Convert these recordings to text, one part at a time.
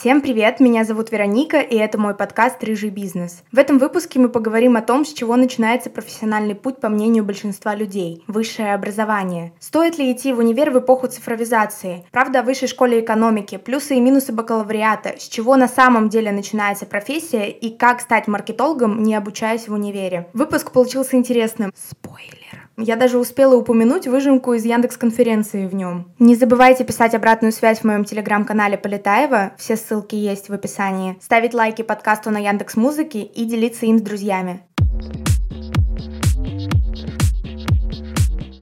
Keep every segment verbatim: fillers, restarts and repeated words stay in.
Всем привет, меня зовут Вероника, и это мой подкаст «Рыжий бизнес». В этом выпуске мы поговорим о том, с чего начинается профессиональный путь, по мнению большинства людей – высшее образование. Стоит ли идти в универ в эпоху цифровизации? Правда о высшей школе экономики, плюсы и минусы бакалавриата, с чего на самом деле начинается профессия и как стать маркетологом, не обучаясь в универе. Выпуск получился интересным. Спойлер. Я даже успела упомянуть выжимку из Яндекс.Конференции в нем. Не забывайте писать обратную связь в моем телеграм-канале Полетаева, все ссылки есть в описании, ставить лайки подкасту на Яндекс.Музыке и делиться им с друзьями.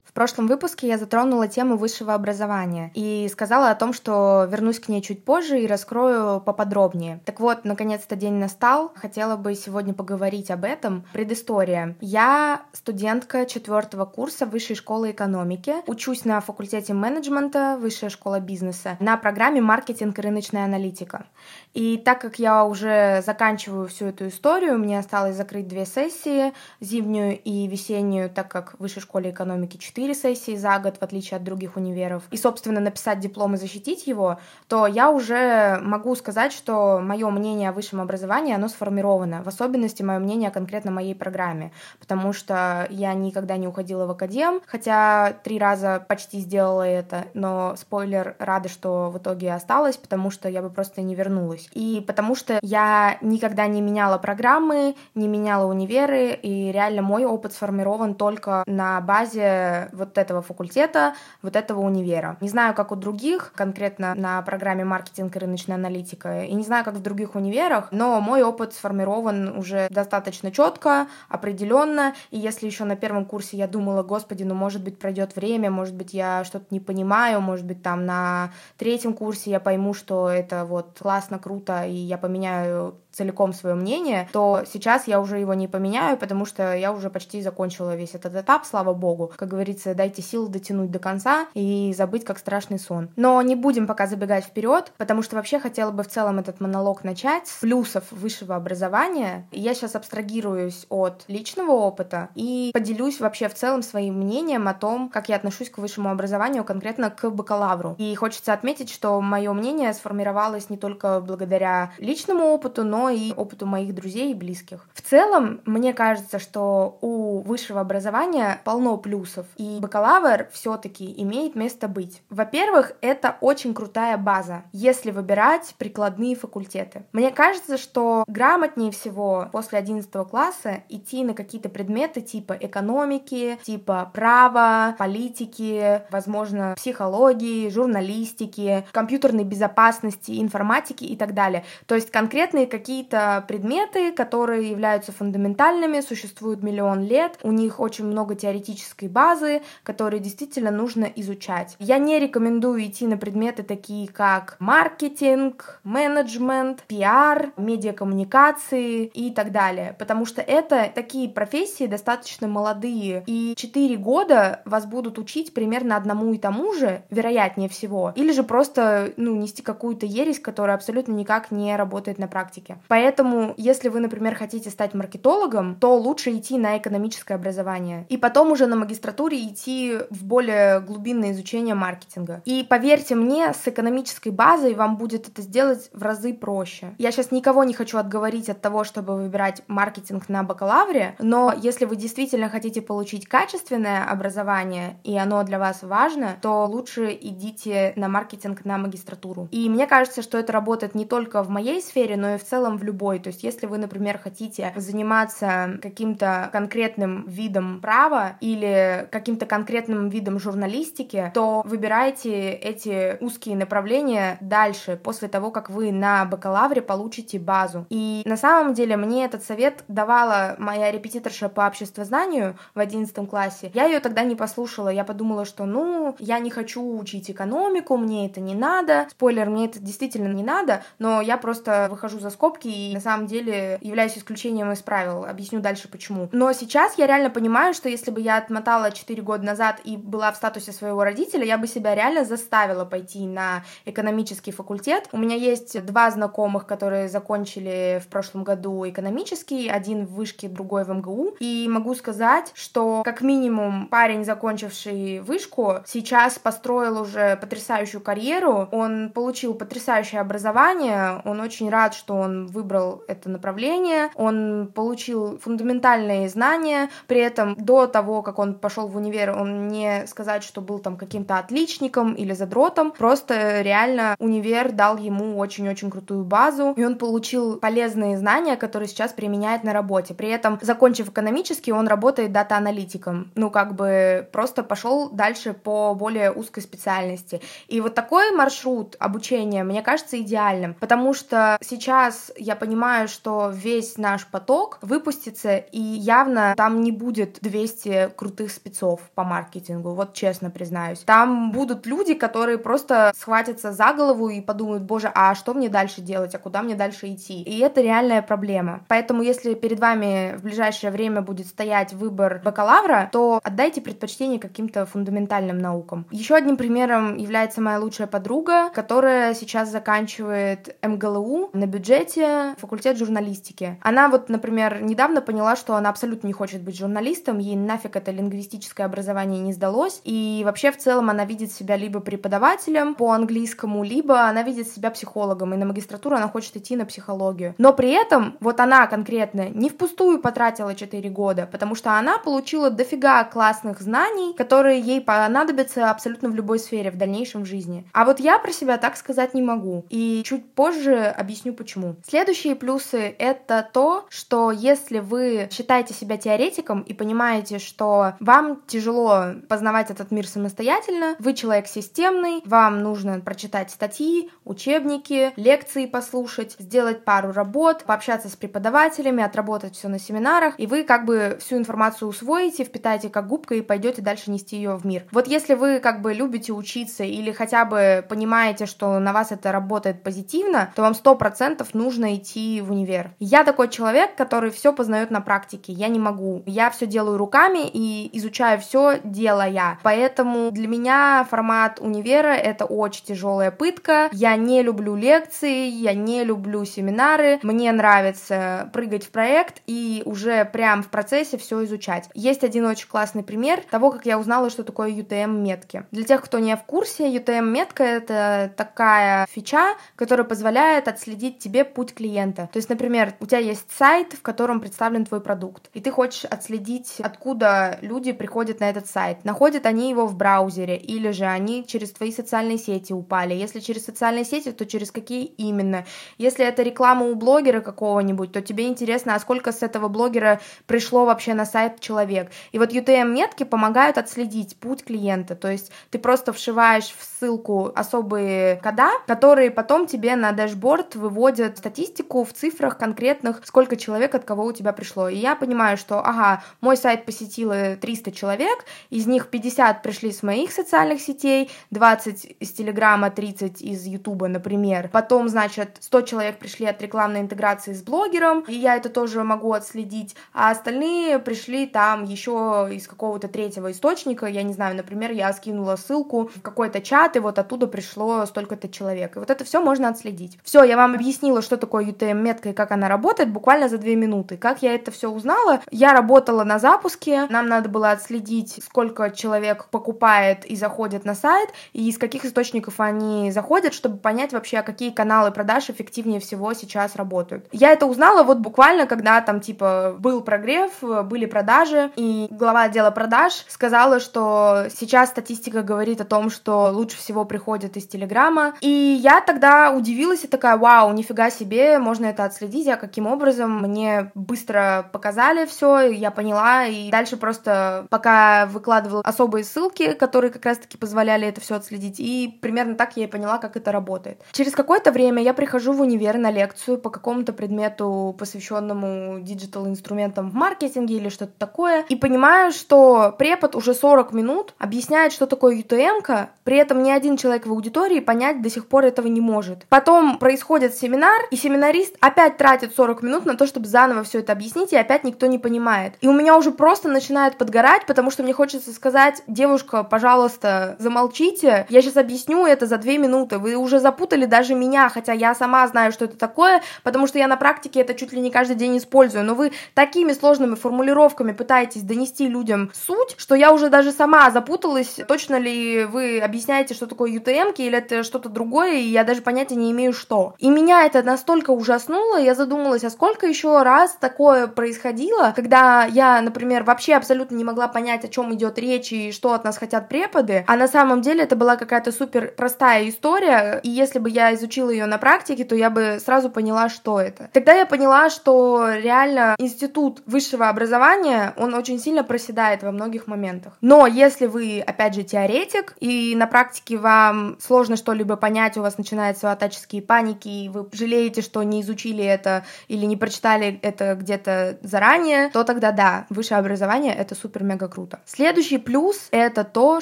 В прошлом выпуске я затронула тему высшего образования и сказала о том, что вернусь к ней чуть позже и раскрою поподробнее. Так вот, наконец-то день настал, хотела бы сегодня поговорить об этом. Предыстория. Я студентка четвертого курса Высшей школы экономики, учусь на факультете менеджмента Высшая школа бизнеса на программе маркетинг и рыночная аналитика. И так как я уже заканчиваю всю эту историю, мне осталось закрыть две сессии, зимнюю и весеннюю, так как в Высшей школе экономики четыре сессии за год, в отличие от других универов, и, собственно, написать диплом и защитить его, то я уже могу сказать, что мое мнение о высшем образовании, оно сформировано, в особенности мое мнение конкретно моей программе, потому что я никогда не уходила в академ, хотя три раза почти сделала это, но, спойлер, рада, что в итоге осталась, потому что я бы просто не вернулась. И потому что я никогда не меняла программы, не меняла универы, и реально мой опыт сформирован только на базе вот этого факультета, вот этого универа. Не знаю, как у других, конкретно на программе маркетинг и рыночная аналитика, и не знаю, как в других универах, но мой опыт сформирован уже достаточно четко, определенно. И если еще на первом курсе я думала, господи, ну, может быть, пройдет время, может быть, я что-то не понимаю, может быть, там на третьем курсе я пойму, что это вот классно, круто, и я поменяю целиком свое мнение, то сейчас я уже его не поменяю, потому что я уже почти закончила весь этот этап, слава богу. Как говорится, дайте силы дотянуть до конца и забыть как страшный сон. Но не будем пока забегать вперед, потому что вообще хотела бы в целом этот монолог начать с плюсов высшего образования. Я сейчас абстрагируюсь от личного опыта и поделюсь вообще в целом своим мнением о том, как я отношусь к высшему образованию, конкретно к бакалавру. И хочется отметить, что мое мнение сформировалось не только благодаря личному опыту, но и опыту моих друзей и близких. В целом, мне кажется, что у высшего образования полно плюсов, и бакалавр все-таки имеет место быть. Во-первых, это очень крутая база, если выбирать прикладные факультеты. Мне кажется, что грамотнее всего после одиннадцатого класса идти на какие-то предметы типа экономики, типа права, политики, возможно, психологии, журналистики, компьютерной безопасности, информатики и так далее. То есть конкретные какие-то Какие-то предметы, которые являются фундаментальными, существуют миллион лет, у них очень много теоретической базы, которые действительно нужно изучать. Я не рекомендую идти на предметы такие, как маркетинг, менеджмент, пиар, медиакоммуникации и так далее, потому что это такие профессии достаточно молодые, и четыре года вас будут учить примерно одному и тому же, вероятнее всего, или же просто ну, нести какую-то ересь, которая абсолютно никак не работает на практике. Поэтому, если вы, например, хотите стать маркетологом, то лучше идти на экономическое образование. И потом уже на магистратуре идти в более глубинное изучение маркетинга. И поверьте мне, с экономической базой вам будет это сделать в разы проще. Я сейчас никого не хочу отговорить от того, чтобы выбирать маркетинг на бакалавре, но если вы действительно хотите получить качественное образование, и оно для вас важно, то лучше идите на маркетинг на магистратуру. И мне кажется, что это работает не только в моей сфере, но и в целом в любой. То есть если вы, например, хотите заниматься каким-то конкретным видом права или каким-то конкретным видом журналистики, то выбирайте эти узкие направления дальше, после того, как вы на бакалавре получите базу. И на самом деле мне этот совет давала моя репетиторша по обществознанию в одиннадцатом классе. Я ее тогда не послушала. Я подумала, что ну, я не хочу учить экономику, мне это не надо. Спойлер, мне это действительно не надо, но я просто выхожу за скобки и на самом деле являюсь исключением из правил. Объясню дальше почему. Но сейчас я реально понимаю, что если бы я отмотала четыре года назад и была в статусе своего родителя, я бы себя реально заставила пойти на экономический факультет. У меня есть два знакомых, которые закончили в прошлом году экономический, один в вышке, другой в эм гэ у, и могу сказать, что как минимум парень, закончивший вышку, сейчас построил уже потрясающую карьеру, он получил потрясающее образование, он очень рад, что он выбрал это направление, он получил фундаментальные знания, при этом до того, как он пошел в универ, он не сказать, что был там каким-то отличником или задротом, просто реально универ дал ему очень-очень крутую базу, и он получил полезные знания, которые сейчас применяет на работе. При этом, закончив экономический, он работает дата-аналитиком, ну как бы просто пошел дальше по более узкой специальности. И вот такой маршрут обучения, мне кажется, идеальным, потому что сейчас я понимаю, что весь наш поток выпустится, и явно там не будет двести крутых спецов по маркетингу, вот честно признаюсь. Там будут люди, которые просто схватятся за голову и подумают: боже, а что мне дальше делать, а куда мне дальше идти? И это реальная проблема. Поэтому если перед вами в ближайшее время будет стоять выбор бакалавра, то отдайте предпочтение каким-то фундаментальным наукам. Еще одним примером является моя лучшая подруга, которая сейчас заканчивает эм гэ лэ у на бюджете, факультет журналистики. Она вот, например, недавно поняла, что она абсолютно не хочет быть журналистом, ей нафиг это лингвистическое образование не сдалось, и вообще в целом она видит себя либо преподавателем по английскому, либо она видит себя психологом, и на магистратуру она хочет идти на психологию. Но при этом вот она конкретно не впустую потратила четыре года, потому что она получила дофига классных знаний, которые ей понадобятся абсолютно в любой сфере в дальнейшем в жизни. А вот я про себя так сказать не могу, и чуть позже объясню почему. Следующие плюсы — это то, что если вы считаете себя теоретиком и понимаете, что вам тяжело познавать этот мир самостоятельно, вы человек системный, вам нужно прочитать статьи, учебники, лекции послушать, сделать пару работ, пообщаться с преподавателями, отработать все на семинарах, и вы как бы всю информацию усвоите, впитаете как губка и пойдете дальше нести ее в мир. Вот если вы как бы любите учиться или хотя бы понимаете, что на вас это работает позитивно, то вам сто процентов нужно идти в универ. Я такой человек, который все познает на практике, я не могу. Я все делаю руками и изучаю все, делая. Поэтому для меня формат универа — это очень тяжелая пытка. Я не люблю лекции, я не люблю семинары, мне нравится прыгать в проект и уже прям в процессе все изучать. Есть один очень классный пример того, как я узнала, что такое ю тэ эм-метки. Для тех, кто не в курсе, ю тэ эм-метка — это такая фича, которая позволяет отследить тебе путь клиента. То есть, например, у тебя есть сайт, в котором представлен твой продукт, и ты хочешь отследить, откуда люди приходят на этот сайт. Находят они его в браузере, или же они через твои социальные сети упали. Если через социальные сети, то через какие именно. Если это реклама у блогера какого-нибудь, то тебе интересно, а сколько с этого блогера пришло вообще на сайт человек. И вот ю тэ эм-метки помогают отследить путь клиента, то есть ты просто вшиваешь в ссылку особые кода, которые потом тебе на дашборд выводят статистику в цифрах конкретных, сколько человек от кого у тебя пришло. И я понимаю, что ага, мой сайт посетило триста человек, из них пятьдесят пришли с моих социальных сетей, двадцать из Телеграма, тридцать из Ютуба, например. Потом, значит, сто человек пришли от рекламной интеграции с блогером, и я это тоже могу отследить, а остальные пришли там еще из какого-то третьего источника, я не знаю, например, я скинула ссылку в какой-то чат, и вот оттуда пришло столько-то человек. И вот это все можно отследить. Все, я вам объяснила, что такое ю тэ эм-метка и как она работает буквально за две минуты. Как я это все узнала? Я работала на запуске, нам надо было отследить, сколько человек покупает и заходит на сайт, и из каких источников они заходят, чтобы понять вообще, какие каналы продаж эффективнее всего сейчас работают. Я это узнала вот буквально, когда там типа был прогрев, были продажи, и глава отдела продаж сказала, что сейчас статистика говорит о том, что лучше всего приходят из Телеграма. И я тогда удивилась и такая: вау, нифига себе, можно это отследить, а каким образом? Мне быстро показали все, я поняла, и дальше просто пока выкладывала особые ссылки, которые как раз-таки позволяли это все отследить, и примерно так я и поняла, как это работает. Через какое-то время я прихожу в универ на лекцию по какому-то предмету, посвященному диджитал-инструментам в маркетинге или что-то такое, и понимаю, что препод уже сорок минут объясняет, что такое ю тэ эм-ка, при этом ни один человек в аудитории понять до сих пор этого не может. Потом происходит семинар, и семинарист опять тратит сорок минут на то, чтобы заново все это объяснить, и опять никто не понимает. И у меня уже просто начинает подгорать, потому что что мне хочется сказать: девушка, пожалуйста, замолчите, я сейчас объясню это за две минуты, вы уже запутали даже меня, хотя я сама знаю, что это такое, потому что я на практике это чуть ли не каждый день использую, но вы такими сложными формулировками пытаетесь донести людям суть, что я уже даже сама запуталась, точно ли вы объясняете, что такое ю тэ эмки или это что-то другое, и я даже понятия не имею, что. И меня это настолько ужаснуло, я задумалась, а сколько еще раз такое происходило, когда я, например, вообще абсолютно не могла понять, о чем идет речь и что от нас хотят преподы, а на самом деле это была какая-то супер простая история, и если бы я изучила ее на практике, то я бы сразу поняла, что это. Тогда я поняла, что реально институт высшего образования, он очень сильно проседает во многих моментах. Но если вы, опять же, теоретик, и на практике вам сложно что-либо понять, у вас начинаются атаческие паники, и вы жалеете, что не изучили это или не прочитали это где-то заранее, то тогда да, высшее образование — это супер-мега круто. Следующий плюс — это то,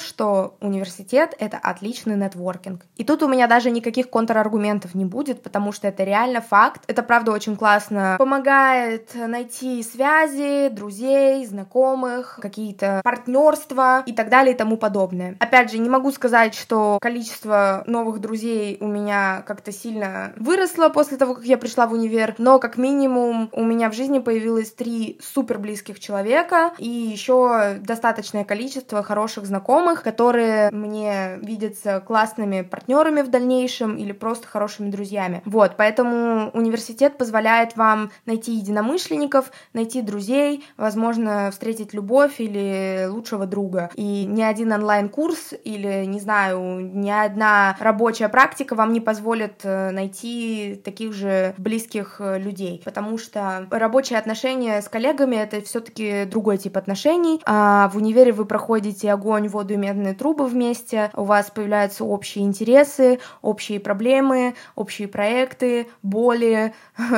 что университет — это отличный нетворкинг. И тут у меня даже никаких контраргументов не будет, потому что это реально факт. Это, правда, очень классно. Помогает найти связи, друзей, знакомых, какие-то партнерства и так далее и тому подобное. Опять же, не могу сказать, что количество новых друзей у меня как-то сильно выросло после того, как я пришла в универ, но как минимум у меня в жизни появилось три супер близких человека и еще достаточное количество хороших знакомых, которые мне видятся классными партнерами в дальнейшем или просто хорошими друзьями. Вот, поэтому университет позволяет вам найти единомышленников, найти друзей, возможно, встретить любовь или лучшего друга. И ни один онлайн-курс или, не знаю, ни одна рабочая практика вам не позволит найти таких же близких людей, потому что рабочие отношения с коллегами — это все-таки другой тип отношений, а в универе вы проходите огонь, воду и медные трубы вместе, у вас появляются общие интересы, общие проблемы, общие проекты, боли,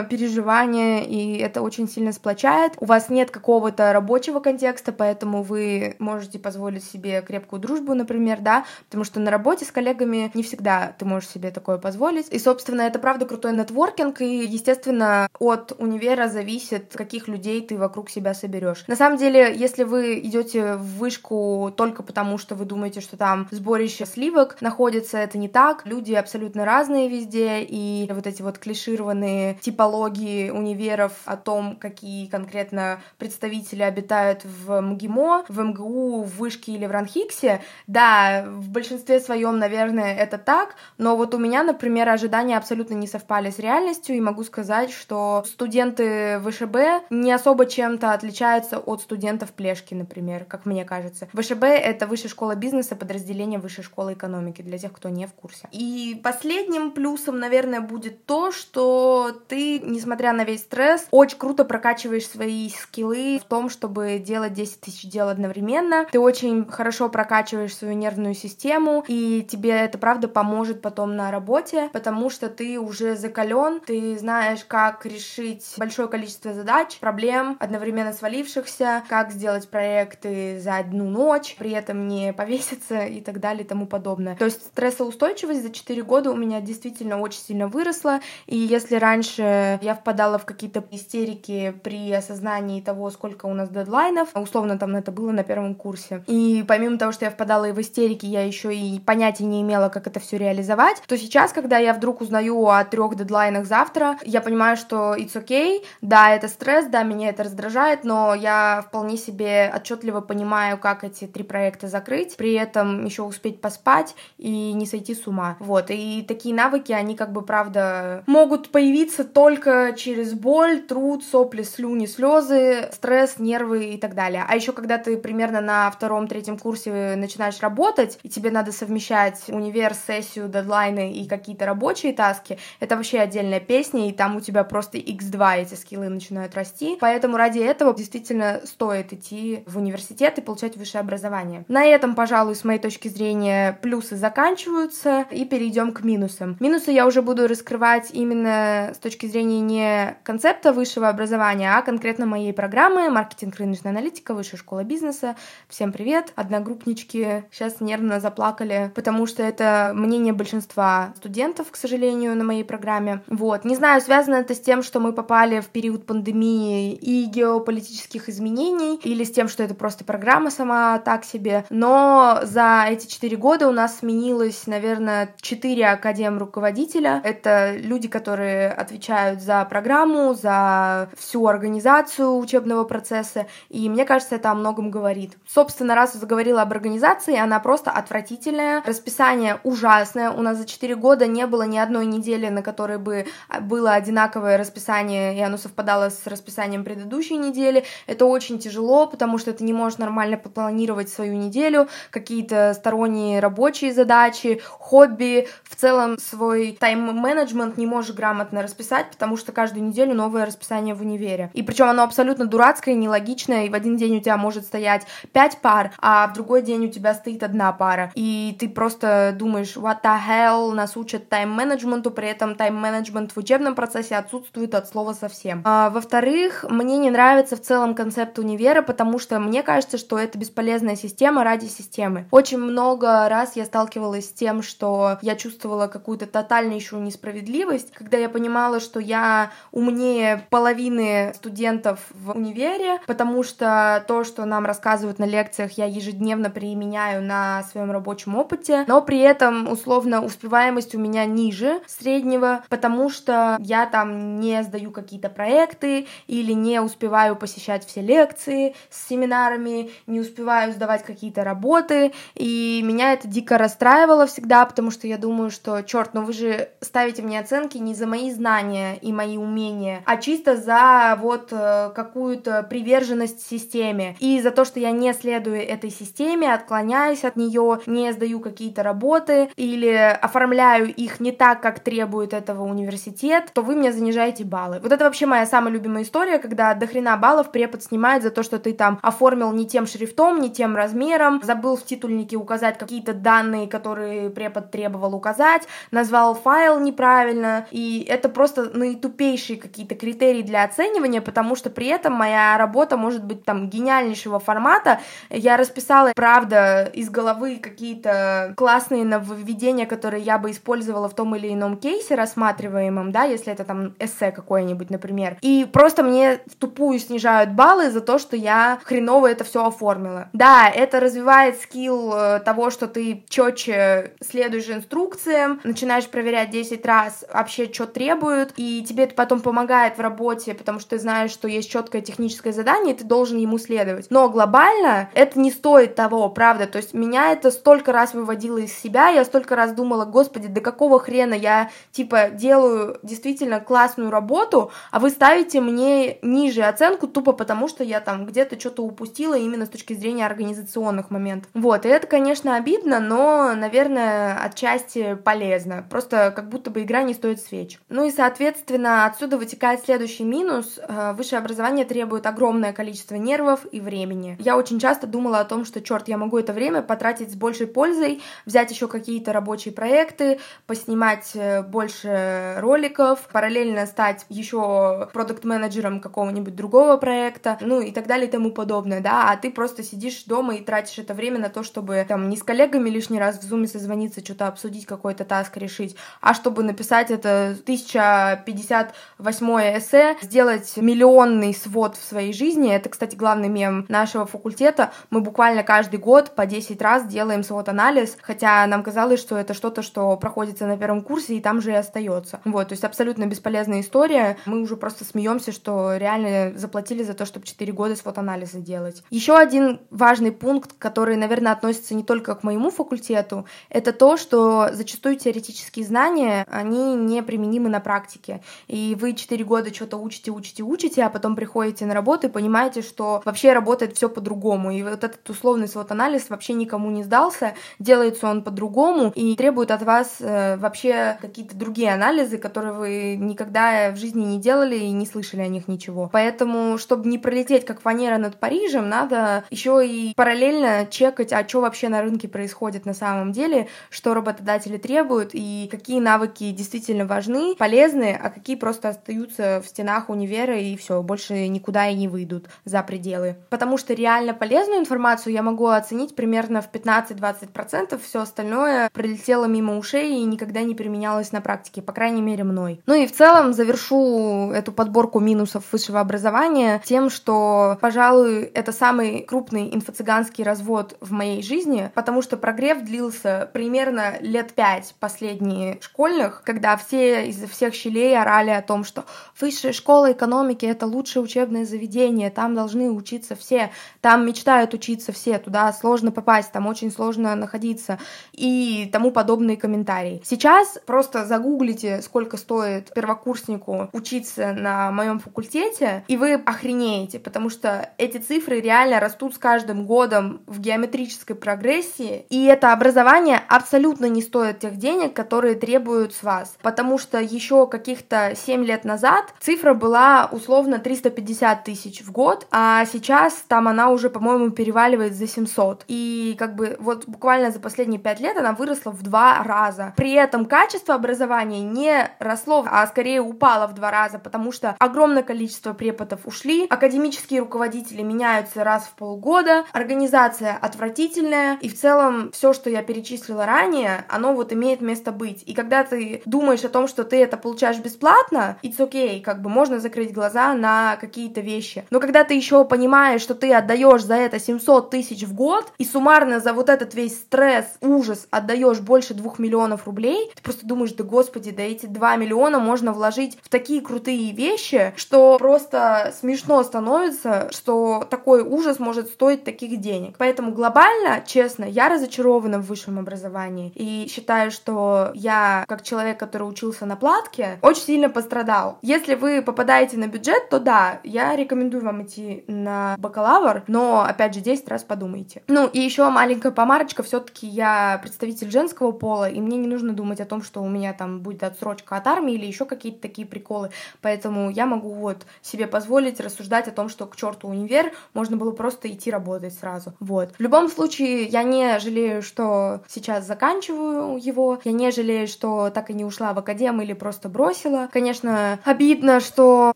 переживания, и это очень сильно сплочает. У вас нет какого-то рабочего контекста, поэтому вы можете позволить себе крепкую дружбу, например, да, потому что на работе с коллегами не всегда ты можешь себе такое позволить, и, собственно, это, правда, крутой нетворкинг, и, естественно, от универа зависит, каких людей ты вокруг себя соберешь. На самом деле, если вы идете в вышку только потому, что вы думаете, что там сборище сливок находится, это не так. Люди абсолютно разные везде, и вот эти вот клишированные типологии универов о том, какие конкретно представители обитают в МГИМО, в МГУ, в вышке или в Ранхиксе, да, в большинстве своем, наверное, это так, но вот у меня, например, ожидания абсолютно не совпали с реальностью, и могу сказать, что студенты вэ шэ бэ не особо чем-то отличаются от студентов Плешки, например, как мне кажется. вэ шэ бэ — это Высшая школа бизнеса, подразделение Высшей школы экономики, для тех, кто не в курсе. И последним плюсом, наверное, будет то, что ты, несмотря на весь стресс, очень круто прокачиваешь свои скиллы в том, чтобы делать десять тысяч дел одновременно. Ты очень хорошо прокачиваешь свою нервную систему, и тебе это, правда, поможет потом на работе, потому что ты уже закален, ты знаешь, как решить большое количество задач, проблем, одновременно свалившихся, как сделать проекты за одну ночь, при этом не повеситься и так далее и тому подобное. То есть стрессоустойчивость за четыре года у меня действительно очень сильно выросла, и если раньше я впадала в какие-то истерики при осознании того, сколько у нас дедлайнов, условно там это было на первом курсе, и помимо того, что я впадала и в истерики, я еще и понятия не имела, как это все реализовать, то сейчас, когда я вдруг узнаю о трех дедлайнах завтра, я понимаю, что it's okay, да, это стресс, да, меня это раздражает, но я вполне себе отчетливо понимаю, как эти три проекта закрыть, при этом еще успеть поспать и не сойти с ума. Вот, и такие навыки, они как бы, правда, могут появиться только через боль, труд, сопли, слюни, слезы, стресс, нервы и так далее. А еще когда ты примерно на втором-третьем курсе начинаешь работать, и тебе надо совмещать универ, сессию, дедлайны и какие-то рабочие таски, это вообще отдельная песня, и там у тебя просто икс два эти скиллы начинают расти, поэтому ради этого действительно стоит идти в университет и получать высшее образование. На этом, пожалуй, с моей точки зрения, плюсы заканчиваются, и перейдем к минусам. Минусы я уже буду раскрывать именно с точки зрения не концепта высшего образования, а конкретно моей программы «Маркетинг, рыночная аналитика, Высшая школа бизнеса». Всем привет, одногруппнички сейчас нервно заплакали, потому что это мнение большинства студентов, к сожалению, на моей программе. Вот. Не знаю, связано это с тем, что мы попали в период пандемии и геополитических изменений, или с тем, что это просто программа сама так себе, но за эти четыре года у нас сменилось, наверное, четыре академ-руководителя. Это люди, которые отвечают за программу, за всю организацию учебного процесса, и мне кажется, это о многом говорит. Собственно, раз я заговорила об организации, она просто отвратительная, расписание ужасное, у нас за четыре года не было ни одной недели, на которой бы было одинаковое расписание, и оно совпадало с расписанием предыдущей недели. Это очень тяжело, потому что ты не можешь нормально попланировать свою неделю, какие-то сторонние рабочие задачи, хобби, в целом свой тайм-менеджмент не можешь грамотно расписать, потому что каждую неделю новое расписание в универе. И причем оно абсолютно дурацкое, нелогичное, и в один день у тебя может стоять пять пар, а в другой день у тебя стоит одна пара. И ты просто думаешь, what the hell, нас учат тайм-менеджменту, при этом тайм-менеджмент в учебном процессе отсутствует от слова совсем. А, во-вторых, мне не нравится в целом концепт универа, потому что мне кажется, что это бесполезная система ради системы. Очень много раз я сталкивалась с тем, что я чувствовала какую-то тотальнейшую несправедливость, когда я понимала, что я умнее половины студентов в универе, потому что то, что нам рассказывают на лекциях, я ежедневно применяю на своем рабочем опыте, но при этом, условно, успеваемость у меня ниже среднего, потому что я там не сдаю какие-то проекты или не успеваю посещать все лекции с семинарами, не успеваю сдавать какие-то работы, и меня это дико расстраивало всегда, потому что я думаю, что, черт, ну вы же ставите мне оценки не за мои знания и мои умения, а чисто за вот какую-то приверженность системе, и за то, что я не следую этой системе, отклоняюсь от нее, не сдаю какие-то работы или оформляю их не так, как требует этого университет, то вы мне занижаете баллы. Вот это вообще моя самая любимая история, когда до хрена баллов препод снимает за то, что ты там оформил не тем шрифтом, не тем размером, забыл в титульнике указать какие-то данные, которые препод требовал указать, назвал файл неправильно, и это просто наитупейшие какие-то критерии для оценивания, потому что при этом моя работа может быть там гениальнейшего формата, я расписала, правда, из головы какие-то классные нововведения, которые я бы использовала в том или ином кейсе рассматриваемом, да, если это там эссе какое-нибудь, например, и просто мне в тупую снижают баллы за то, что я хреново это все оформила. Да, это развивает скилл того, что ты четче следуешь инструкциям, начинаешь проверять десять раз вообще, что требуют, и тебе это потом помогает в работе, потому что ты знаешь, что есть четкое техническое задание, и ты должен ему следовать. Но глобально это не стоит того, правда, то есть меня это столько раз выводило из себя, я столько раз думала, господи, до какого хрена я, типа, делаю действительно классную работу, а вы ставите мне ниже оценку тупо потому, что я там где-то что-то упустила именно с точки зрения организационных моментов. Вот, и это, конечно, обидно, но, наверное, отчасти полезно, просто как будто бы игра не стоит свеч. Ну и, соответственно, отсюда вытекает следующий минус. Высшее образование требует огромное количество нервов и времени. Я очень часто думала о том, что, черт, я могу это время потратить с большей пользой, взять еще какие-то рабочие проекты, поснимать больше роликов, параллельно стать еще продакт-менеджером какого-нибудь другого проекта, ну и так далее и тому подобное, да, а ты просто сидишь дома и тратишь это время на то, чтобы там не с коллегами лишний раз в зуме созвониться, что-то обсудить, какой-то таск решить, а чтобы написать это тысяча пятьдесят восьмое эссе, сделать миллионный свод в своей жизни, это, кстати, главный мем нашего факультета, мы буквально каждый год по десять раз делаем свод-анализ, хотя нам казалось, что это что-то, что проходится на первом курсе, и там же и остается. Вот, то есть абсолютно бесполезная история, мы уже просто смеемся, что реально заплатили за то, чтобы четыре года свод-анализа делать. Еще один важный пункт, который, наверное, относится не только к моему факультету, это то, что зачастую теоретические знания, они не применимы на практике, и вы четыре года что-то учите, учите, учите, а потом приходите на работу и понимаете, что вообще работает все по-другому, и вот этот условный свод-анализ вообще никому не сдался, делается он по-другому и требует от вас э, вообще какие-то другие анализы, которые вы никогда в жизни не делали и не слышали о них ничего. Поэтому, чтобы не пролететь как фанера над Парижем, надо еще и параллельно чекать, а что вообще на рынке происходит на самом деле, что работодатели требуют и какие навыки действительно важны, полезны, а какие просто остаются в стенах универа и все, больше никуда и не выйдут за пределы. Потому что реально полезную информацию я могу оценить примерно в пятнадцать-двадцать процентов, все остальное пролетело мимо ушей и никогда не применялось на практике, по крайней мере мной. Ну и в целом завершу эту подборку минусов высшего образования тем, что, пожалуй, это самое самый крупный инфо-цыганский развод в моей жизни, потому что прогрев длился примерно лет пять последние школьных, когда все из всех щелей орали о том, что высшая школа экономики — это лучшее учебное заведение, там должны учиться все, там мечтают учиться все, туда сложно попасть, там очень сложно находиться и тому подобные комментарии. Сейчас просто загуглите, сколько стоит первокурснику учиться на моем факультете, и вы охренеете, потому что эти цифры реально растут с каждым годом в геометрической прогрессии, и это образование абсолютно не стоит тех денег, которые требуют с вас, потому что еще каких-то семь лет назад цифра была условно триста пятьдесят тысяч в год, а сейчас там она уже, по-моему, переваливает за семьсот, и как бы вот буквально за последние пять лет она выросла в два раза. При этом качество образования не росло, а скорее упало в два раза, потому что огромное количество преподов ушли, академические руководители меняются раз в полгода, организация отвратительная, и в целом все, что я перечислила ранее, оно вот имеет место быть. И когда ты думаешь о том, что ты это получаешь бесплатно, it's okay, как бы можно закрыть глаза на какие-то вещи. Но когда ты еще понимаешь, что ты отдаешь за это семьсот тысяч в год, и суммарно за вот этот весь стресс, ужас отдаешь больше двух миллионов рублей, ты просто думаешь, да господи, да эти два миллиона можно вложить в такие крутые вещи, что просто смешно становится, что такой ужас может стоить таких денег. Поэтому глобально, честно, я разочарована в высшем образовании и считаю, что я, как человек, который учился на платке, очень сильно пострадал. Если вы попадаете на бюджет, то да, я рекомендую вам идти на бакалавр, но, опять же, десять раз подумайте. Ну, и еще маленькая помарочка, все-таки я представитель женского пола, и мне не нужно думать о том, что у меня там будет отсрочка от армии или еще какие-то такие приколы, поэтому я могу вот себе позволить рассуждать о том, что к черту универ, можно было просто идти работать сразу, вот. В любом случае, я не жалею, что сейчас заканчиваю его, я не жалею, что так и не ушла в академ или просто бросила. Конечно, обидно, что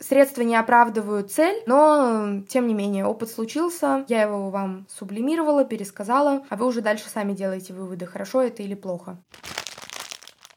средства не оправдывают цель, но, тем не менее, опыт случился, я его вам сублимировала, пересказала, а вы уже дальше сами делаете выводы, хорошо это или плохо.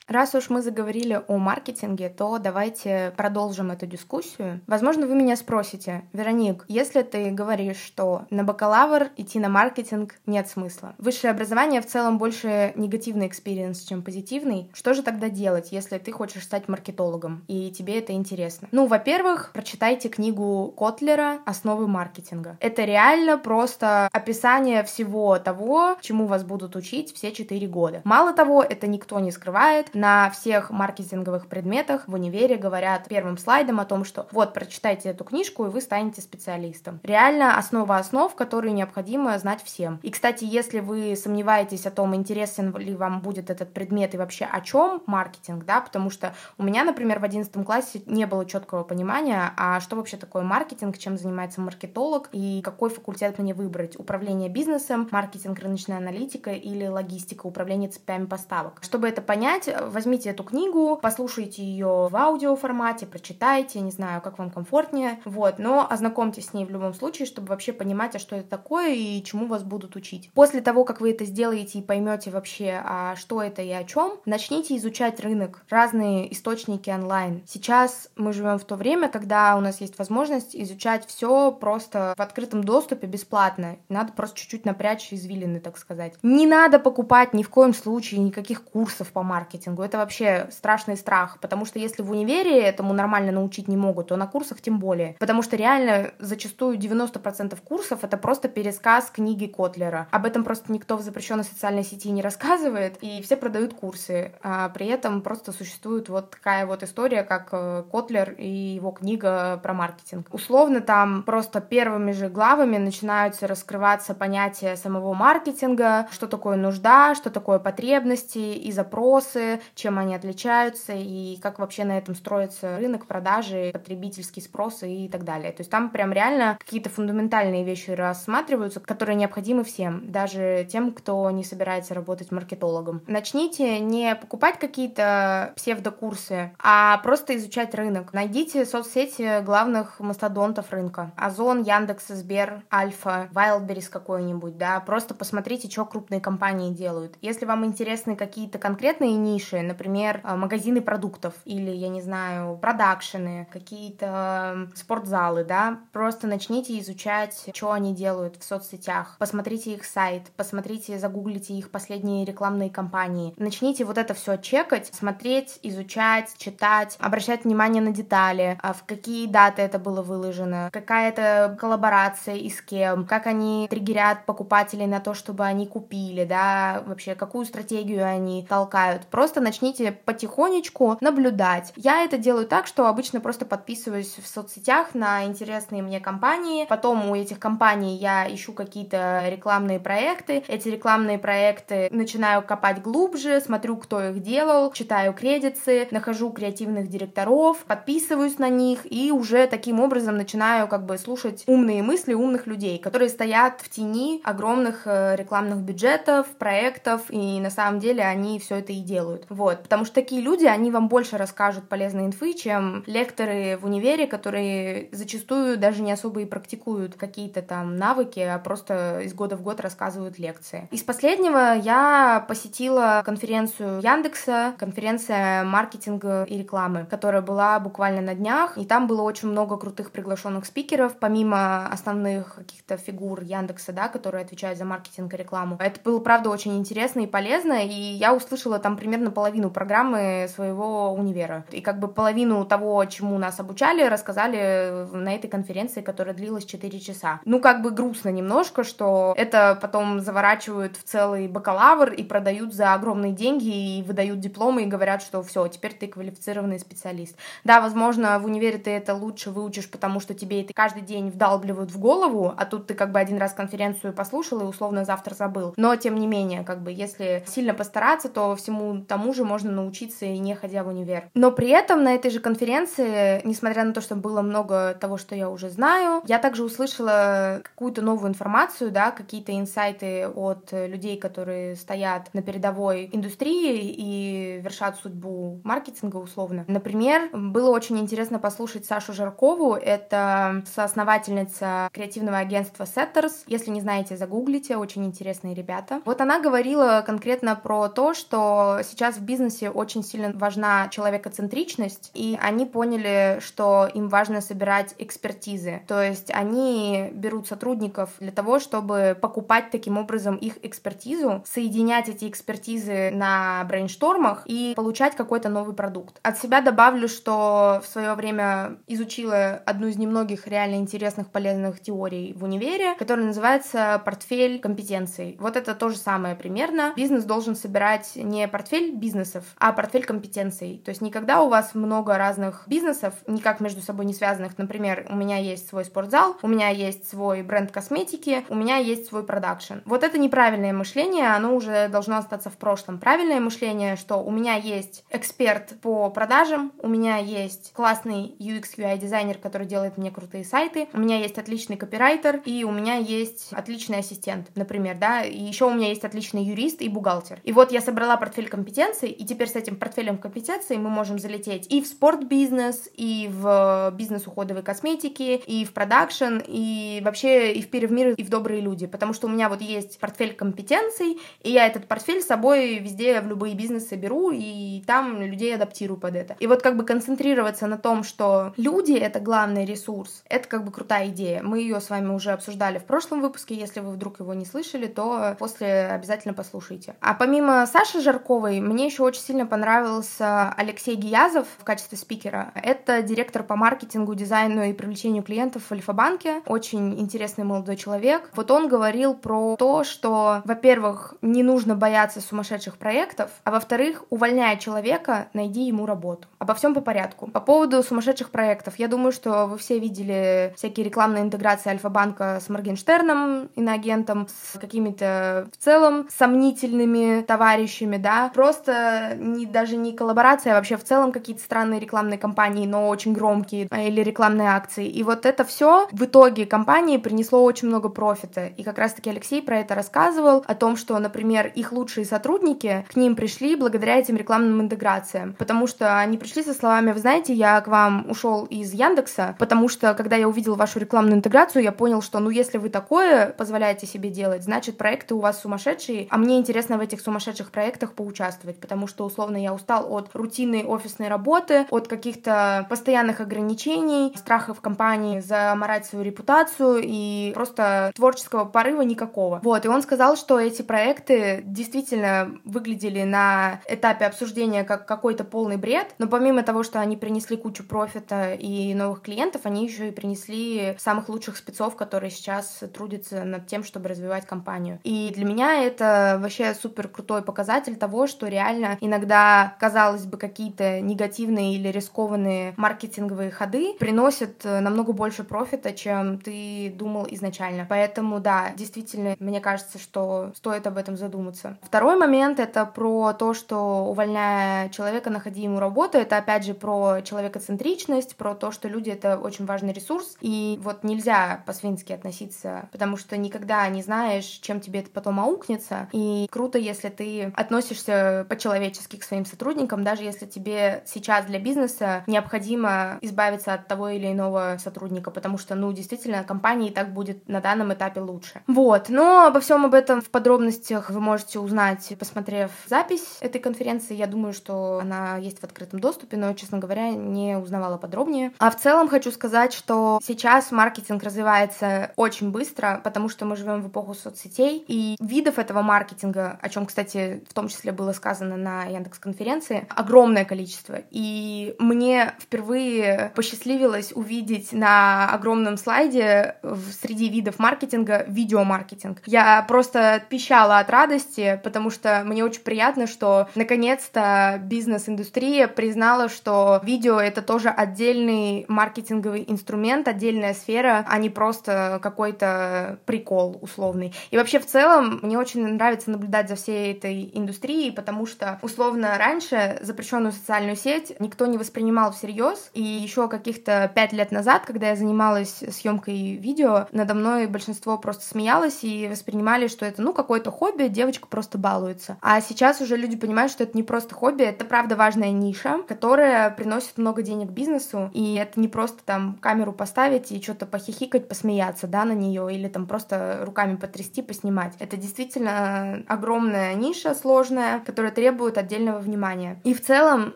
Раз уж мы заговорили о маркетинге, то давайте продолжим эту дискуссию. Возможно, вы меня спросите: Вероник, если ты говоришь, что на бакалавр идти на маркетинг нет смысла, высшее образование в целом больше негативный экспириенс, чем позитивный, что же тогда делать, если ты хочешь стать маркетологом и тебе это интересно? Ну, во-первых, прочитайте книгу Котлера «Основы маркетинга». Это реально просто описание всего того, чему вас будут учить все четыре года. Мало того, это никто не скрывает. На всех маркетинговых предметах в универе говорят первым слайдом о том, что вот, прочитайте эту книжку, и вы станете специалистом. Реально основа основ, которые необходимо знать всем. И, кстати, если вы сомневаетесь о том, интересен ли вам будет этот предмет и вообще о чем маркетинг, да, потому что у меня, например, в одиннадцатом классе не было четкого понимания, а что вообще такое маркетинг, чем занимается маркетолог и какой факультет мне выбрать, управление бизнесом, маркетинг, рыночная аналитика или логистика, управление цепями поставок. Чтобы это понять, возьмите эту книгу, послушайте ее в аудиоформате, прочитайте, не знаю, как вам комфортнее, вот, но ознакомьтесь с ней в любом случае, чтобы вообще понимать, а что это такое и чему вас будут учить. После того, как вы это сделаете и поймете вообще, а что это и о чем, начните изучать рынок, разные источники онлайн. Сейчас мы живем в то время, когда у нас есть возможность изучать все просто в открытом доступе бесплатно, надо просто чуть-чуть напрячь извилины, так сказать. Не надо покупать ни в коем случае никаких курсов по маркетингу. Это вообще страшный страх, потому что если в универе этому нормально научить не могут, то на курсах тем более. Потому что реально зачастую девяносто процентов курсов — это просто пересказ книги Котлера. Об этом просто никто в запрещенной социальной сети не рассказывает, и все продают курсы. А при этом просто существует вот такая вот история, как Котлер и его книга про маркетинг. Условно там просто первыми же главами начинаются раскрываться понятия самого маркетинга, что такое нужда, что такое потребности и запросы, чем они отличаются и как вообще на этом строится рынок, продажи, потребительский спрос и так далее. То есть там прям реально какие-то фундаментальные вещи рассматриваются, которые необходимы всем, даже тем, кто не собирается работать маркетологом. Начните не покупать какие-то псевдокурсы, а просто изучать рынок. Найдите соцсети главных мастодонтов рынка. Озон, Яндекс, Сбер, Альфа, Вайлдберрис какой-нибудь, да, просто посмотрите, что крупные компании делают. Если вам интересны какие-то конкретные ниши, нише, например, магазины продуктов или, я не знаю, продакшены, какие-то спортзалы, да, просто начните изучать, что они делают в соцсетях, посмотрите их сайт, посмотрите, загуглите их последние рекламные кампании, начните вот это все чекать, смотреть, изучать, читать, обращать внимание на детали, в какие даты это было выложено, какая это коллаборация и с кем, как они триггерят покупателей на то, чтобы они купили, да, вообще какую стратегию они толкают. Просто начните потихонечку наблюдать. Я это делаю так, что обычно просто подписываюсь в соцсетях на интересные мне компании, потом у этих компаний я ищу какие-то рекламные проекты, эти рекламные проекты начинаю копать глубже, смотрю, кто их делал, читаю кредитсы, нахожу креативных директоров, подписываюсь на них и уже таким образом начинаю как бы слушать умные мысли умных людей, которые стоят в тени огромных рекламных бюджетов, проектов, и на самом деле они все это и делают. Вот, потому что такие люди, они вам больше расскажут полезной инфы, чем лекторы в универе, которые зачастую даже не особо и практикуют какие-то там навыки, а просто из года в год рассказывают лекции. Из последнего я посетила конференцию Яндекса, конференция маркетинга и рекламы, которая была буквально на днях, и там было очень много крутых приглашенных спикеров, помимо основных каких-то фигур Яндекса, да, которые отвечают за маркетинг и рекламу. Это было, правда, очень интересно и полезно, и я услышала там примерно половину программы своего универа. И как бы половину того, чему нас обучали, рассказали на этой конференции, которая длилась четыре часа. Ну, как бы грустно немножко, что это потом заворачивают в целый бакалавр и продают за огромные деньги, и выдают дипломы, и говорят, что все, теперь ты квалифицированный специалист. Да, возможно, в универе ты это лучше выучишь, потому что тебе это каждый день вдалбливают в голову, а тут ты как бы один раз конференцию послушал и условно завтра забыл. Но, тем не менее, как бы, если сильно постараться, то всему тому же можно научиться и не ходя в универ. Но при этом на этой же конференции, несмотря на то, что было много того, что я уже знаю, я также услышала какую-то новую информацию, да, какие-то инсайты от людей, которые стоят на передовой индустрии и вершат судьбу маркетинга условно. Например, было очень интересно послушать Сашу Жаркову, это соосновательница креативного агентства Setters. Если не знаете, загуглите, очень интересные ребята. Вот она говорила конкретно про то, что сейчас в бизнесе очень сильно важна человекоцентричность, и они поняли, что им важно собирать экспертизы. То есть они берут сотрудников для того, чтобы покупать таким образом их экспертизу, соединять эти экспертизы на брейнштормах и получать какой-то новый продукт. От себя добавлю, что в свое время изучила одну из немногих реально интересных, полезных теорий в универе, которая называется «Портфель компетенций». Вот это то же самое примерно. Бизнес должен собирать не портфель бизнесов, а портфель компетенций. То есть никогда у вас много разных бизнесов, никак между собой не связанных. Например, у меня есть свой спортзал, у меня есть свой бренд косметики, у меня есть свой продакшн. Вот это неправильное мышление, оно уже должно остаться в прошлом. Правильное мышление, что у меня есть эксперт по продажам, у меня есть классный ю экс ю ай дизайнер, который делает мне крутые сайты, у меня есть отличный копирайтер и у меня есть отличный ассистент, например, да, и еще у меня есть отличный юрист и бухгалтер. И вот я собрала портфель компетенций, и теперь с этим портфелем компетенций мы можем залететь и в спортбизнес, и в бизнес уходовой косметики, и в продакшн, и вообще и в перевмир, и в добрые люди, потому что у меня вот есть портфель компетенций, и я этот портфель с собой везде в любые бизнесы беру, и там людей адаптирую под это. И вот как бы концентрироваться на том, что люди — это главный ресурс, это как бы крутая идея. Мы ее с вами уже обсуждали в прошлом выпуске, если вы вдруг его не слышали, то после обязательно послушайте. А помимо Саши Жарковой, мне еще очень сильно понравился Алексей Гиязов в качестве спикера. Это директор по маркетингу, дизайну и привлечению клиентов в Альфа-банке. Очень интересный молодой человек. Вот он говорил про то, что, во-первых, не нужно бояться сумасшедших проектов, а во-вторых, увольняя человека, найди ему работу. Обо всем по порядку. По поводу сумасшедших проектов. Я думаю, что вы все видели всякие рекламные интеграции Альфа-банка с Моргенштерном, иноагентом, с какими-то в целом сомнительными товарищами, да. Просто не, даже не коллаборация, а вообще в целом какие-то странные рекламные кампании, но очень громкие, или рекламные акции. И вот это все в итоге компании принесло очень много профита. И как раз-таки Алексей про это рассказывал, о том, что, например, их лучшие сотрудники к ним пришли благодаря этим рекламным интеграциям, потому что они пришли со словами: вы знаете, я к вам ушел из Яндекса, потому что, когда я увидел вашу рекламную интеграцию, я понял, что, ну, если вы такое позволяете себе делать, значит, проекты у вас сумасшедшие, а мне интересно в этих сумасшедших проектах поучаствовать, потому что, условно, я устал от рутинной офисной работы, от каких-то постоянных ограничений, страхов компании заморать свою репутацию и просто творческого порыва никакого. Вот, и он сказал, что эти проекты действительно выглядели на этапе обсуждения как какой-то полный бред, но помимо того, что они принесли кучу профита и новых клиентов, они еще и принесли самых лучших спецов, которые сейчас трудятся над тем, чтобы развивать компанию. И для меня это вообще супер крутой показатель того, что реально иногда, казалось бы, какие-то негативные или рискованные маркетинговые ходы приносят намного больше профита, чем ты думал изначально. Поэтому, да, действительно, мне кажется, что стоит об этом задуматься. Второй момент — это про то, что, увольняя человека, находи ему работу. Это, опять же, про человекоцентричность, про то, что люди — это очень важный ресурс, и вот нельзя по-свински относиться, потому что никогда не знаешь, чем тебе это потом аукнется, и круто, если ты относишься по-человечески к своим сотрудникам, даже если тебе сейчас для бизнеса необходимо избавиться от того или иного сотрудника, потому что, ну, действительно, компании и так будет на данном этапе лучше. Вот, но обо всем об этом в подробностях вы можете узнать, посмотрев запись этой конференции. Я думаю, что она есть в открытом доступе, но, честно говоря, не узнавала подробнее. А в целом хочу сказать, что сейчас маркетинг развивается очень быстро, потому что мы живем в эпоху соцсетей, и видов этого маркетинга, о чем, кстати, в том числе было сказано на Яндекс.Конференции, огромное количество. И мне впервые посчастливилось увидеть на огромном слайде среди видов маркетинга видеомаркетинг. Я просто пищала от радости, потому что мне очень приятно, что наконец-то бизнес-индустрия признала, что видео — это тоже отдельный маркетинговый инструмент, отдельная сфера, а не просто какой-то прикол условный. И вообще в целом мне очень нравится наблюдать за всей этой индустрией, потому что условно раньше запрещенную социальную сеть никто не воспринимал всерьез, и еще каких-то пять лет назад, когда я занималась съемкой видео, надо мной большинство просто смеялось и воспринимали, что это ну какое-то хобби, девочка просто балуется. А сейчас уже люди понимают, что это не просто хобби, это правда важная ниша, которая приносит много денег бизнесу, и это не просто там камеру поставить и что-то похихикать, посмеяться, да, на нее, или там просто руками потрясти, поснимать. Это действительно огромная ниша, сложная, которая требует отдельного внимания. И в целом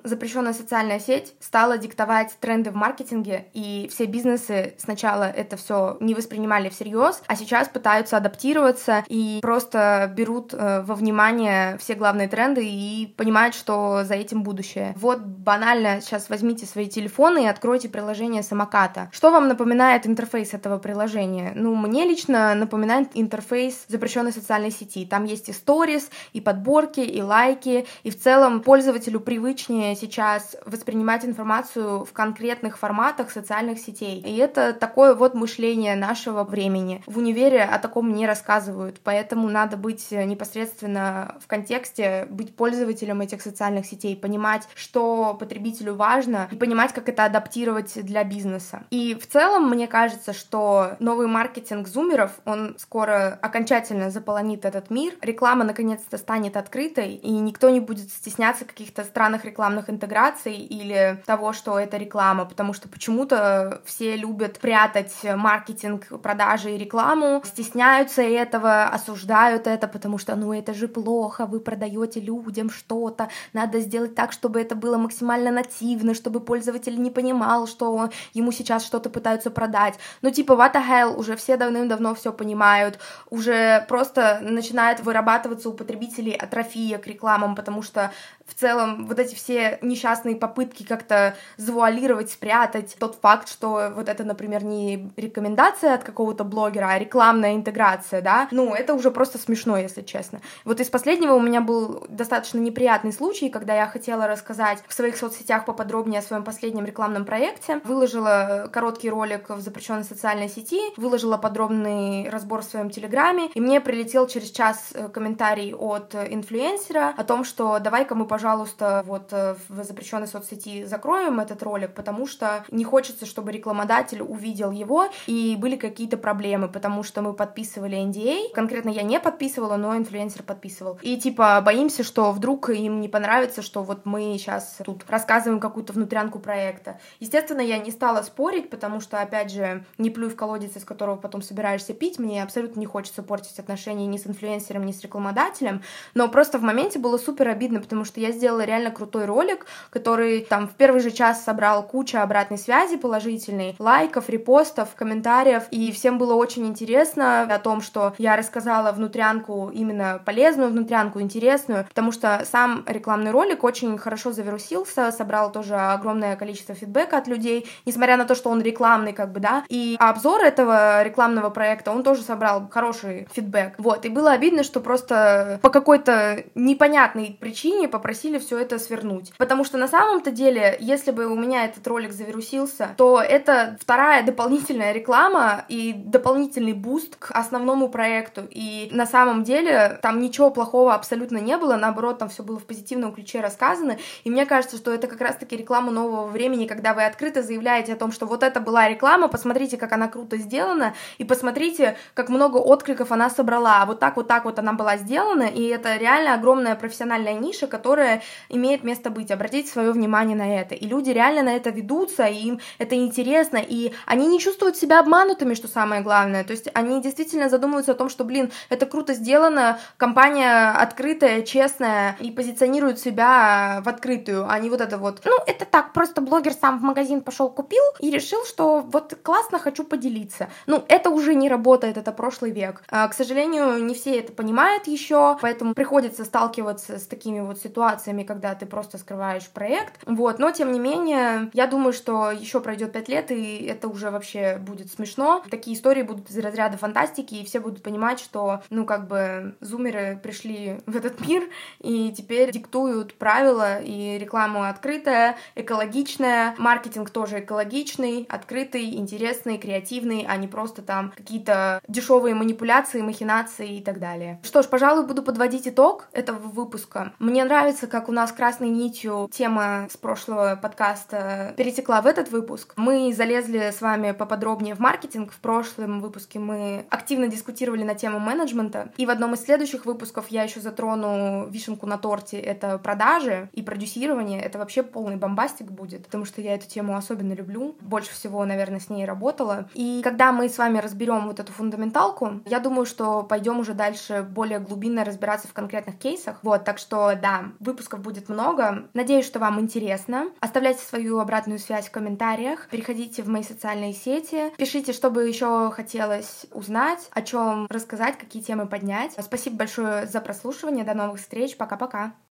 запрещенная социальная сеть стала диктовать тренды в маркетинге, и все бизнесы сначала это все не воспринимали всерьез, а сейчас пытаются адаптироваться и просто берут во внимание все главные тренды и понимают, что за этим будущее. Вот банально сейчас возьмите свои телефоны и откройте приложение Самоката. Что вам напоминает интерфейс этого приложения? Ну, мне лично напоминает интерфейс запрещенной социальной сети. Там есть и сторис, и подборки, и лайки, и в целом пользователю привычнее сейчас воспринимать информацию в конкретных форматах социальных сетей. И это такое вот мышление нашего времени. В универе о таком не рассказывают, поэтому надо быть непосредственно в контексте, быть пользователем этих социальных сетей, понимать, что потребителю важно, и понимать, как это адаптировать для бизнеса. И в целом, мне кажется, что новый маркетинг зумеров, он скоро окончательно заполонит этот мир, реклама наконец-то станет открытой, и никто не будет стесняться каких-то странных рекламных интеграций или того, что это реклама, потому что почему-то все любят прятать маркетинг, продажи и рекламу, стесняются этого, осуждают это, потому что, ну, это же плохо, вы продаете людям что-то, надо сделать так, чтобы это было максимально нативно, чтобы пользователь не понимал, что ему сейчас что-то пытаются продать. Ну, типа, what the hell, уже все давным-давно все понимают, уже просто начинает вырабатываться у потребителей атрофия к рекламам, потому что в целом вот эти все несчастные попытки как-то завуалировать, спрятать тот факт, что вот это, например, не рекомендация от какого-то блогера, а рекламная интеграция, да, ну, это уже просто смешно, если честно. Вот из последнего у меня был достаточно неприятный случай, когда я хотела рассказать в своих соцсетях поподробнее о своем последнем рекламном проекте, выложила короткий ролик в запрещенной социальной сети, выложила подробный разбор в своем телеграме, и мне прилетел через час комментарий от инфлюенсера о том, что давай-ка мы, пожалуйста, вот в запрещенной соцсети закроем этот ролик, потому что не хочется, чтобы рекламодатель увидел его и были какие-то проблемы, потому что мы подписывали эн ди эй, конкретно я не подписывала, но инфлюенсер подписывал. И типа боимся, что вдруг им не понравится, что вот мы сейчас тут рассказываем какую-то внутрянку проекта. Естественно, я не стала спорить, потому что, опять же, не плюй в колодец, из которого потом собираешься пить, мне абсолютно не хочется портить отношения ни с инфлюенсером, ни с рекламодателем, но просто в моменте было супер супер обидно, потому что я сделала реально крутой ролик, который там в первый же час собрал кучу обратной связи положительной, лайков, репостов, комментариев, и всем было очень интересно о том, что я рассказала внутрянку, именно полезную внутрянку, интересную, потому что сам рекламный ролик очень хорошо завирусился, собрал тоже огромное количество фидбэка от людей, несмотря на то, что он рекламный, как бы, да, и обзор этого рекламного проекта, он тоже собрал хороший фидбэк, вот, и было обидно, что просто по какой-то непонятной причине попросили все это свернуть, потому что на самом-то деле, если бы у меня этот ролик завирусился, то это вторая дополнительная реклама и дополнительный буст к основному проекту, и на самом деле там ничего плохого абсолютно не было, наоборот, там все было в позитивном ключе рассказано, и мне кажется, что это как раз-таки реклама нового времени, когда вы открыто заявляете о том, что вот это была реклама, посмотрите, как она круто сделана, и посмотрите, как много откликов она собрала, вот так вот так вот она была сделана, и это реально огромная профессиональная ниша, которая имеет место быть, обратите свое внимание на это, и люди реально на это ведутся, и им это интересно, и они не чувствуют себя обманутыми, что самое главное, то есть они действительно задумываются о том, что, блин, это круто сделано, компания открытая, честная, и позиционирует себя в открытую, а не вот это вот, ну, это так, просто блогер сам в магазин пошел, купил и решил, что вот классно, хочу поделиться. Ну, это уже не работает, это прошлый век. А, к сожалению, не все это понимают еще, поэтому приходится сталкиваться с такими вот ситуациями, когда ты просто скрываешь проект, вот, но тем не менее, я думаю, что еще пройдет пять лет, и это уже вообще будет смешно, такие истории будут из разряда фантастики, и все будут понимать, что, ну, как бы, зумеры пришли в этот мир, и теперь диктуют правила, и реклама открытая, экологичная, маркетинг тоже экологичный, открытый, интересный, креативный, а не просто там какие-то дешевые манипуляции, махинации и так далее. Что ж, пожалуй, буду подводить итог этого выпуска. Мне нравится, как у нас красной нитью тема с прошлого подкаста перетекла в этот выпуск. Мы залезли с вами поподробнее в маркетинг. В прошлом выпуске мы активно дискутировали на тему менеджмента, и в одном из следующих выпусков я еще затрону вишенку на торте, это продажи и продюсирование, это вообще полный бомбастик будет, потому что я эту тему особенно люблю, больше всего, наверное, с ней работала. И когда мы с вами разберем вот эту фундаменталку, я думаю, что пойдем уже дальше более глубинно разбираться в конкретных кейсах. Вот, так что, да, выпусков будет много. Надеюсь, что вам интересно. Оставляйте свою обратную связь в комментариях, переходите в мои социальные сети, пишите, что бы еще хотелось узнать, о чем рассказать, какие темы поднять. Спасибо большое за прослушивание, до новых встреч, пока-пока!